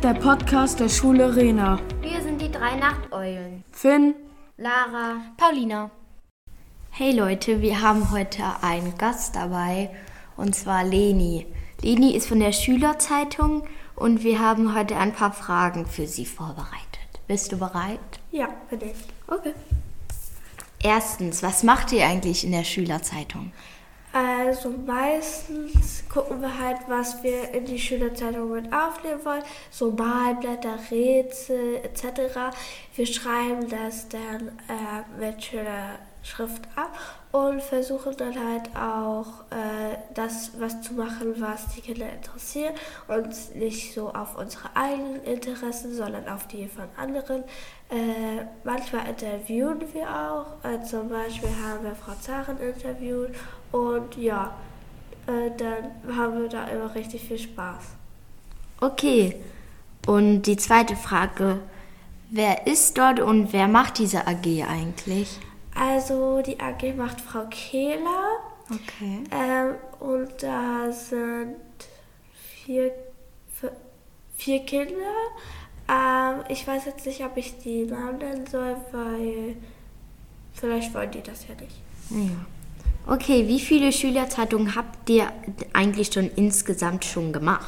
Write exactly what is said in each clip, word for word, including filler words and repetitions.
sind der Podcast der Schule Rena. Wir sind die drei Nachteulen. Finn, Lara, Paulina. Hey Leute, wir haben heute einen Gast dabei, und zwar Leni. Leni ist von der Schülerzeitung und wir haben heute ein paar Fragen für sie vorbereitet. Bist du bereit? Ja, bin ich. Okay. Erstens, was macht ihr eigentlich in der Schülerzeitung? Also meistens gucken wir halt, was wir in die Schülerzeitung mit aufnehmen wollen. So Malblätter, Rätsel et cetera. Wir schreiben das dann äh, mit schöner Schrift ab und versuchen dann halt auch äh, das was zu machen, was die Kinder interessiert. Und nicht so auf unsere eigenen Interessen, sondern auf die von anderen. Äh, manchmal interviewen wir auch. Äh, zum Beispiel haben wir Frau Zaren interviewt. Und ja, äh, dann haben wir da immer richtig viel Spaß. Okay, und die zweite Frage. Wer ist dort und wer macht diese A G eigentlich? Also die A G macht Frau Kehler. Okay. Ähm, und da sind vier, vier, vier Kinder. Ähm, ich weiß jetzt nicht, ob ich die Namen nennen soll, weil vielleicht wollen die das ja nicht. Ja. Okay, wie viele Schülerzeitungen habt ihr eigentlich schon insgesamt schon gemacht?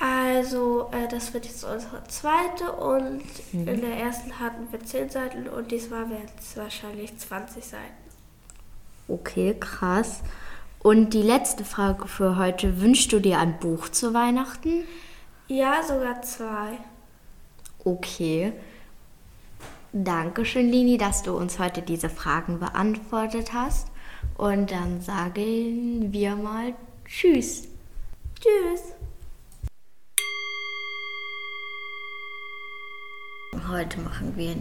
Also, äh, das wird jetzt unsere zweite und mhm. in der ersten hatten wir zehn Seiten und diesmal werden es wahrscheinlich zwanzig Seiten. Okay, krass. Und die letzte Frage für heute, wünschst du dir ein Buch zu Weihnachten? Ja, sogar zwei. Okay. Dankeschön, Lini, dass du uns heute diese Fragen beantwortet hast. Und dann sagen wir mal Tschüss. Tschüss. Heute machen wir...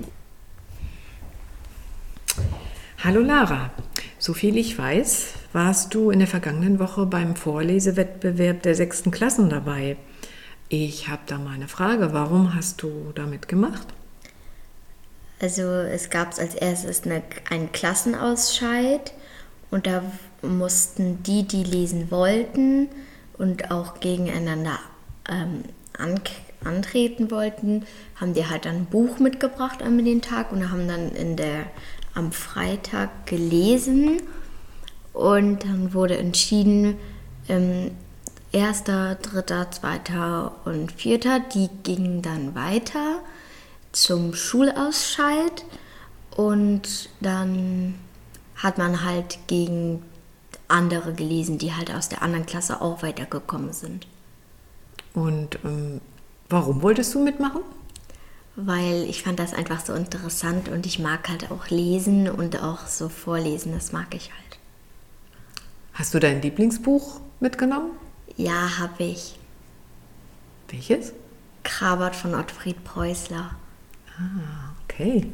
Hallo Lara. Soviel ich weiß, warst du in der vergangenen Woche beim Vorlesewettbewerb der sechsten Klassen dabei. Ich habe da mal eine Frage. Warum hast du da mitgemacht? Also es gab als erstes eine, einen Klassenausscheid. Und da mussten die, die lesen wollten und auch gegeneinander ähm, an- antreten wollten, haben die halt ein Buch mitgebracht an den Tag und haben dann in der, am Freitag gelesen. Und dann wurde entschieden, ähm, erster, dritter, zweiter und vierter, die gingen dann weiter zum Schulausscheid und dann... hat man halt gegen andere gelesen, die halt aus der anderen Klasse auch weitergekommen sind. Und ähm, warum wolltest du mitmachen? Weil ich fand das einfach so interessant und ich mag halt auch lesen und auch so vorlesen, das mag ich halt. Hast du dein Lieblingsbuch mitgenommen? Ja, habe ich. Welches? Krabat von Ottfried Preußler. Ah, okay.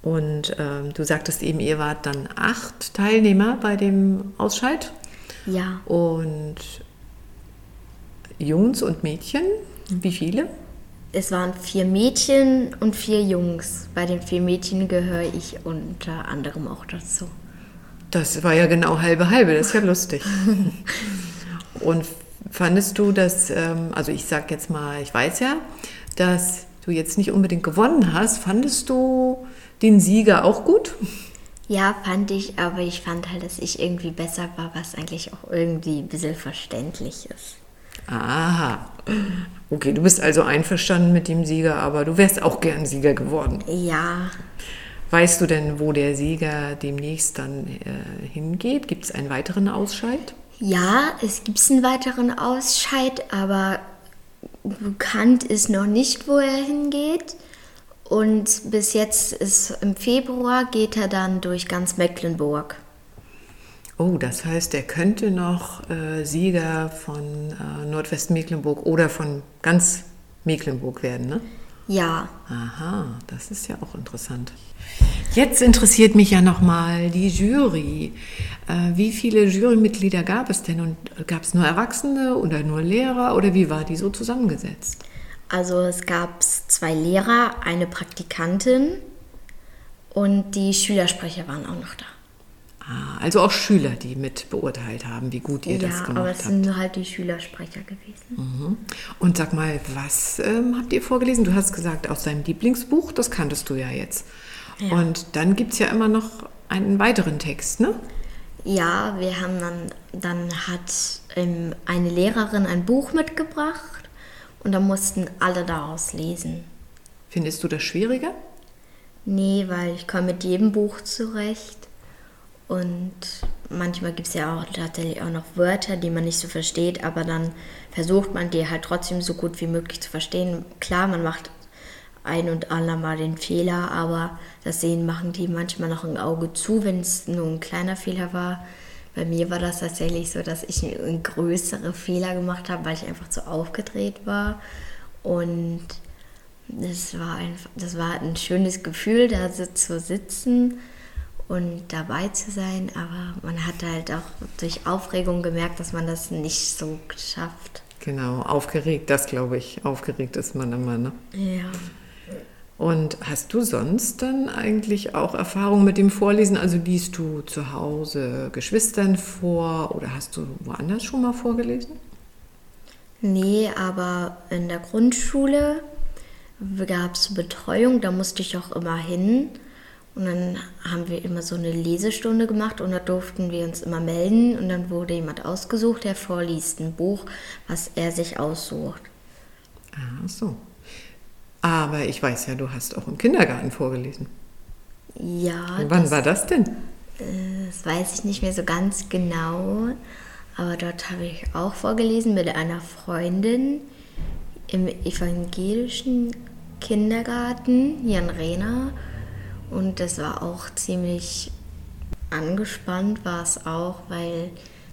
Und ähm, du sagtest eben, ihr wart dann acht Teilnehmer bei dem Ausscheid. Ja. Und Jungs und Mädchen, wie viele? Es waren vier Mädchen und vier Jungs. Bei den vier Mädchen gehöre ich unter anderem auch dazu. Das war ja genau halbe halbe, das ist ja lustig. Und fandest du, dass, ähm, also ich sag jetzt mal, ich weiß ja, dass du jetzt nicht unbedingt gewonnen hast, fandest du... den Sieger auch gut? Ja, fand ich, aber ich fand halt, dass ich irgendwie besser war, was eigentlich auch irgendwie ein bisschen verständlich ist. Aha. Okay, du bist also einverstanden mit dem Sieger, aber du wärst auch gern Sieger geworden. Ja. Weißt du denn, wo der Sieger demnächst dann äh, hingeht? Gibt es einen weiteren Ausscheid? Ja, es gibt einen weiteren Ausscheid, aber bekannt ist noch nicht, wo er hingeht. Und bis jetzt ist im Februar, geht er dann durch ganz Mecklenburg. Oh, das heißt, er könnte noch äh, Sieger von äh, Nordwestmecklenburg oder von ganz Mecklenburg werden, ne? Ja. Aha, das ist ja auch interessant. Jetzt interessiert mich ja nochmal die Jury. Äh, wie viele Jurymitglieder gab es denn? Und gab es nur Erwachsene oder nur Lehrer? Oder wie war die so zusammengesetzt? Also es gab zwei Lehrer, eine Praktikantin und die Schülersprecher waren auch noch da. Also auch Schüler, die mit beurteilt haben, wie gut ihr ja, das gemacht habt. Ja, aber es sind halt die Schülersprecher gewesen. Mhm. Und sag mal, was ähm, habt ihr vorgelesen? Du hast gesagt, aus deinem Lieblingsbuch, das kanntest du ja jetzt. Ja. Und dann gibt es ja immer noch einen weiteren Text, ne? Ja, wir haben dann, dann hat ähm, eine Lehrerin ein Buch mitgebracht und dann mussten alle daraus lesen. Findest du das schwieriger? Nee, weil ich komme mit jedem Buch zurecht. Und manchmal gibt es ja auch tatsächlich auch noch Wörter, die man nicht so versteht, aber dann versucht man, die halt trotzdem so gut wie möglich zu verstehen. Klar, man macht ein und andermal den Fehler, aber das sehen machen die manchmal noch ein Auge zu, wenn es nur ein kleiner Fehler war. Bei mir war das tatsächlich so, dass ich größere Fehler gemacht habe, weil ich einfach zu aufgedreht war. Und das war einfach, das war ein schönes Gefühl, da zu sitzen und dabei zu sein, aber man hat halt auch durch Aufregung gemerkt, dass man das nicht so schafft. Genau, aufgeregt, das glaube ich. Aufgeregt ist man immer, ne? Ja. Und hast du sonst dann eigentlich auch Erfahrung mit dem Vorlesen? Also liest du zu Hause Geschwistern vor oder hast du woanders schon mal vorgelesen? Nee, aber in der Grundschule gab es Betreuung, da musste ich auch immer hin. Und dann haben wir immer so eine Lesestunde gemacht und da durften wir uns immer melden. Und dann wurde jemand ausgesucht, der vorliest ein Buch, was er sich aussucht. Ach so. Aber ich weiß ja, du hast auch im Kindergarten vorgelesen. Ja. Und wann das, war das denn? Das weiß ich nicht mehr so ganz genau. Aber dort habe ich auch vorgelesen mit einer Freundin im evangelischen Kindergarten hier in Rena. Und das war auch ziemlich angespannt, war es auch, weil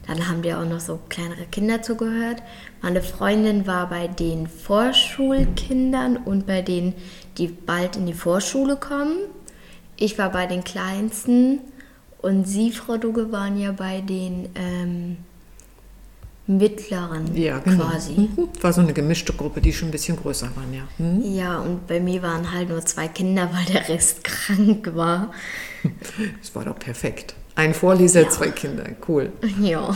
dann haben wir auch noch so kleinere Kinder zugehört. Meine Freundin war bei den Vorschulkindern und bei denen, die bald in die Vorschule kommen. Ich war bei den Kleinsten und Sie, Frau Duge, waren ja bei den ähm, Mittleren, ja, genau. Quasi. War so eine gemischte Gruppe, die schon ein bisschen größer waren, ja. Hm? Ja, und bei mir waren halt nur zwei Kinder, weil der Rest krank war. Das war doch perfekt. Ein Vorleser, ja. Zwei Kinder, cool. Ja,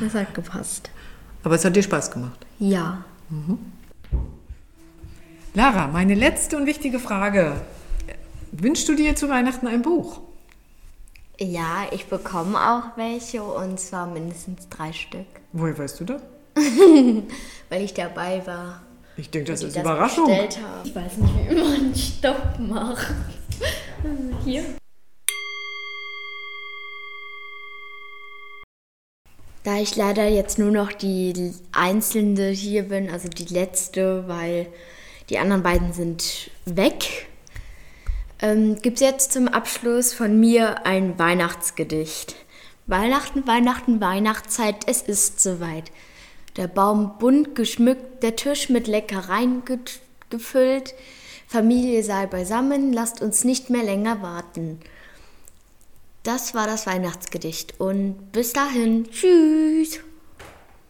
das hat gepasst. Aber es hat dir Spaß gemacht? Ja. Mhm. Lara, meine letzte und wichtige Frage. Wünschst du dir zu Weihnachten ein Buch? Ja, ich bekomme auch welche und zwar mindestens drei Stück. Woher weißt du das? Weil ich dabei war. Ich denke, das ist das Überraschung. Ich weiß nicht, wie man einen Stopp macht. Hier. Da ich leider jetzt nur noch die einzelne hier bin, also die letzte, weil die anderen beiden sind weg. Ähm, gibt es jetzt zum Abschluss von mir ein Weihnachtsgedicht. Weihnachten, Weihnachten, Weihnachtszeit, es ist soweit. Der Baum bunt geschmückt, der Tisch mit Leckereien ge- gefüllt. Familie sei beisammen, lasst uns nicht mehr länger warten. Das war das Weihnachtsgedicht und bis dahin, tschüss!